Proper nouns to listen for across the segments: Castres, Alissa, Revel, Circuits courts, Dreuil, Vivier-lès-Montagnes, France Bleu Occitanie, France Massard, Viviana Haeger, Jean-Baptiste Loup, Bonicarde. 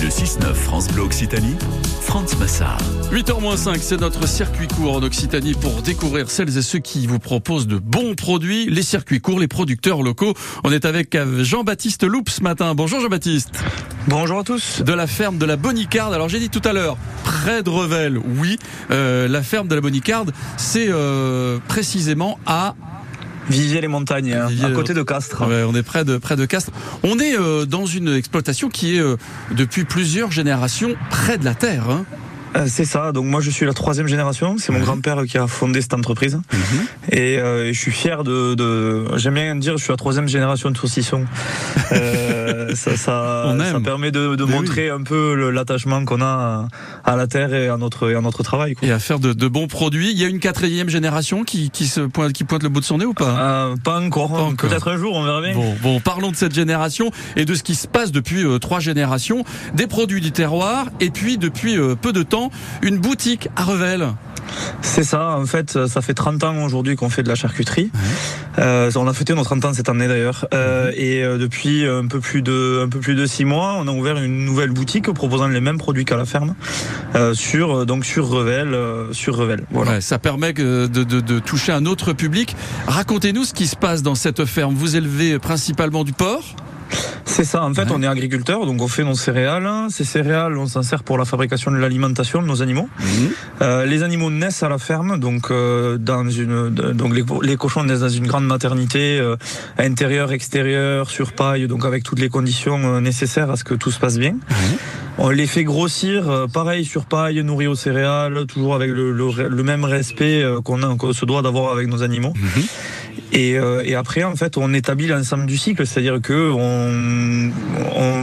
Le 6-9 France Bleu Occitanie, France Massard. 8h-5, c'est notre circuit court en Occitanie pour découvrir celles et ceux qui vous proposent de bons produits, les circuits courts, les producteurs locaux. On est avec Jean-Baptiste Loup ce matin. Bonjour Jean-Baptiste. Bonjour à tous. De la ferme de la Bonicarde. Alors j'ai dit tout à l'heure, près de Revel, oui. La ferme de la Bonicarde, c'est précisément à... Vivier-lès-Montagnes, à côté de Castres. Ouais, on est près de Castres. On est dans une exploitation qui est depuis plusieurs générations près de la terre. Hein. C'est ça, donc moi je suis la troisième génération, c'est mon grand-père qui a fondé cette entreprise et je suis fier j'aime bien dire je suis la troisième génération de saucissons. Ça permet de montrer un peu l'attachement qu'on a à la terre et à notre travail, quoi. Et à faire de bons produits. Il y a une quatrième génération qui pointe le bout de son nez ou pas? Pas encore. Peut-être un jour, on verra bien. Bon, parlons de cette génération et de ce qui se passe depuis trois générations, des produits du terroir et puis depuis peu de temps, une boutique à Revel. C'est ça, en fait, ça fait 30 ans aujourd'hui qu'on fait de la charcuterie. On a fêté nos 30 ans cette année d'ailleurs. Et depuis un peu plus de 6 mois, on a ouvert une nouvelle boutique proposant les mêmes produits qu'à la ferme sur Revel. Voilà. Ouais, ça permet de toucher un autre public. Racontez-nous ce qui se passe dans cette ferme. Vous élevez principalement du porc ? C'est ça, en fait, on est agriculteur, donc on fait nos céréales. Ces céréales, on s'en sert pour la fabrication de l'alimentation de nos animaux. Les animaux naissent à la ferme, donc les cochons naissent dans une grande maternité, intérieure, extérieure, sur paille, donc avec toutes les conditions nécessaires à ce que tout se passe bien. On les fait grossir, pareil, sur paille, nourris aux céréales, toujours avec le même respect qu'on se doit d'avoir avec nos animaux. Et après, en fait, on établit l'ensemble du cycle, c'est-à-dire que on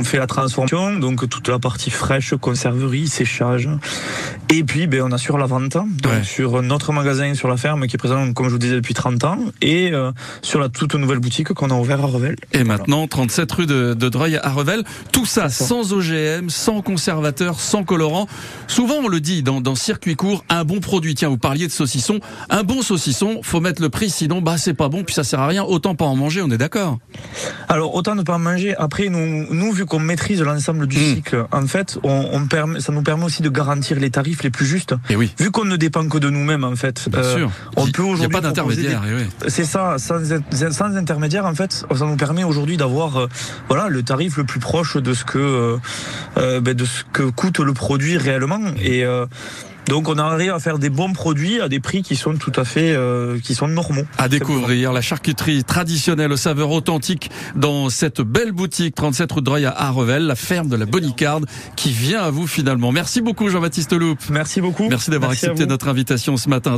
fait la transformation, donc toute la partie fraîche, conserverie, séchage, et puis on assure la vente, donc sur notre magasin, sur la ferme qui est présent, comme je vous disais, depuis 30 ans, et sur la toute nouvelle boutique qu'on a ouverte à Revel. Et maintenant, 37 rue de Dreuil à Revel, tout ça sans OGM, sans conservateur, sans colorant. Souvent, on le dit dans circuit court, un bon produit, tiens, vous parliez de saucisson, un bon saucisson, faut mettre le prix, sinon c'est pas bon, puis ça sert à rien, autant pas en manger, on est d'accord? Alors, autant ne pas en manger. Après, nous vu qu'on maîtrise l'ensemble du cycle, en fait, ça nous permet aussi de garantir les tarifs les plus justes. Et oui. Vu qu'on ne dépend que de nous-mêmes, en fait. Bien sûr. On peut aujourd'hui. Il n'y a pas d'intermédiaire. C'est ça, sans intermédiaire, en fait, ça nous permet aujourd'hui d'avoir, le tarif le plus proche de ce que coûte le produit réellement. Donc on arrive à faire des bons produits à des prix qui sont tout à fait normaux. À découvrir la charcuterie traditionnelle aux saveurs authentiques dans cette belle boutique 37 rue de Dreuil à Revel, la ferme de la Bonicarde qui vient à vous finalement. Merci beaucoup Jean-Baptiste Loup. Merci beaucoup. Merci d'avoir accepté notre invitation ce matin.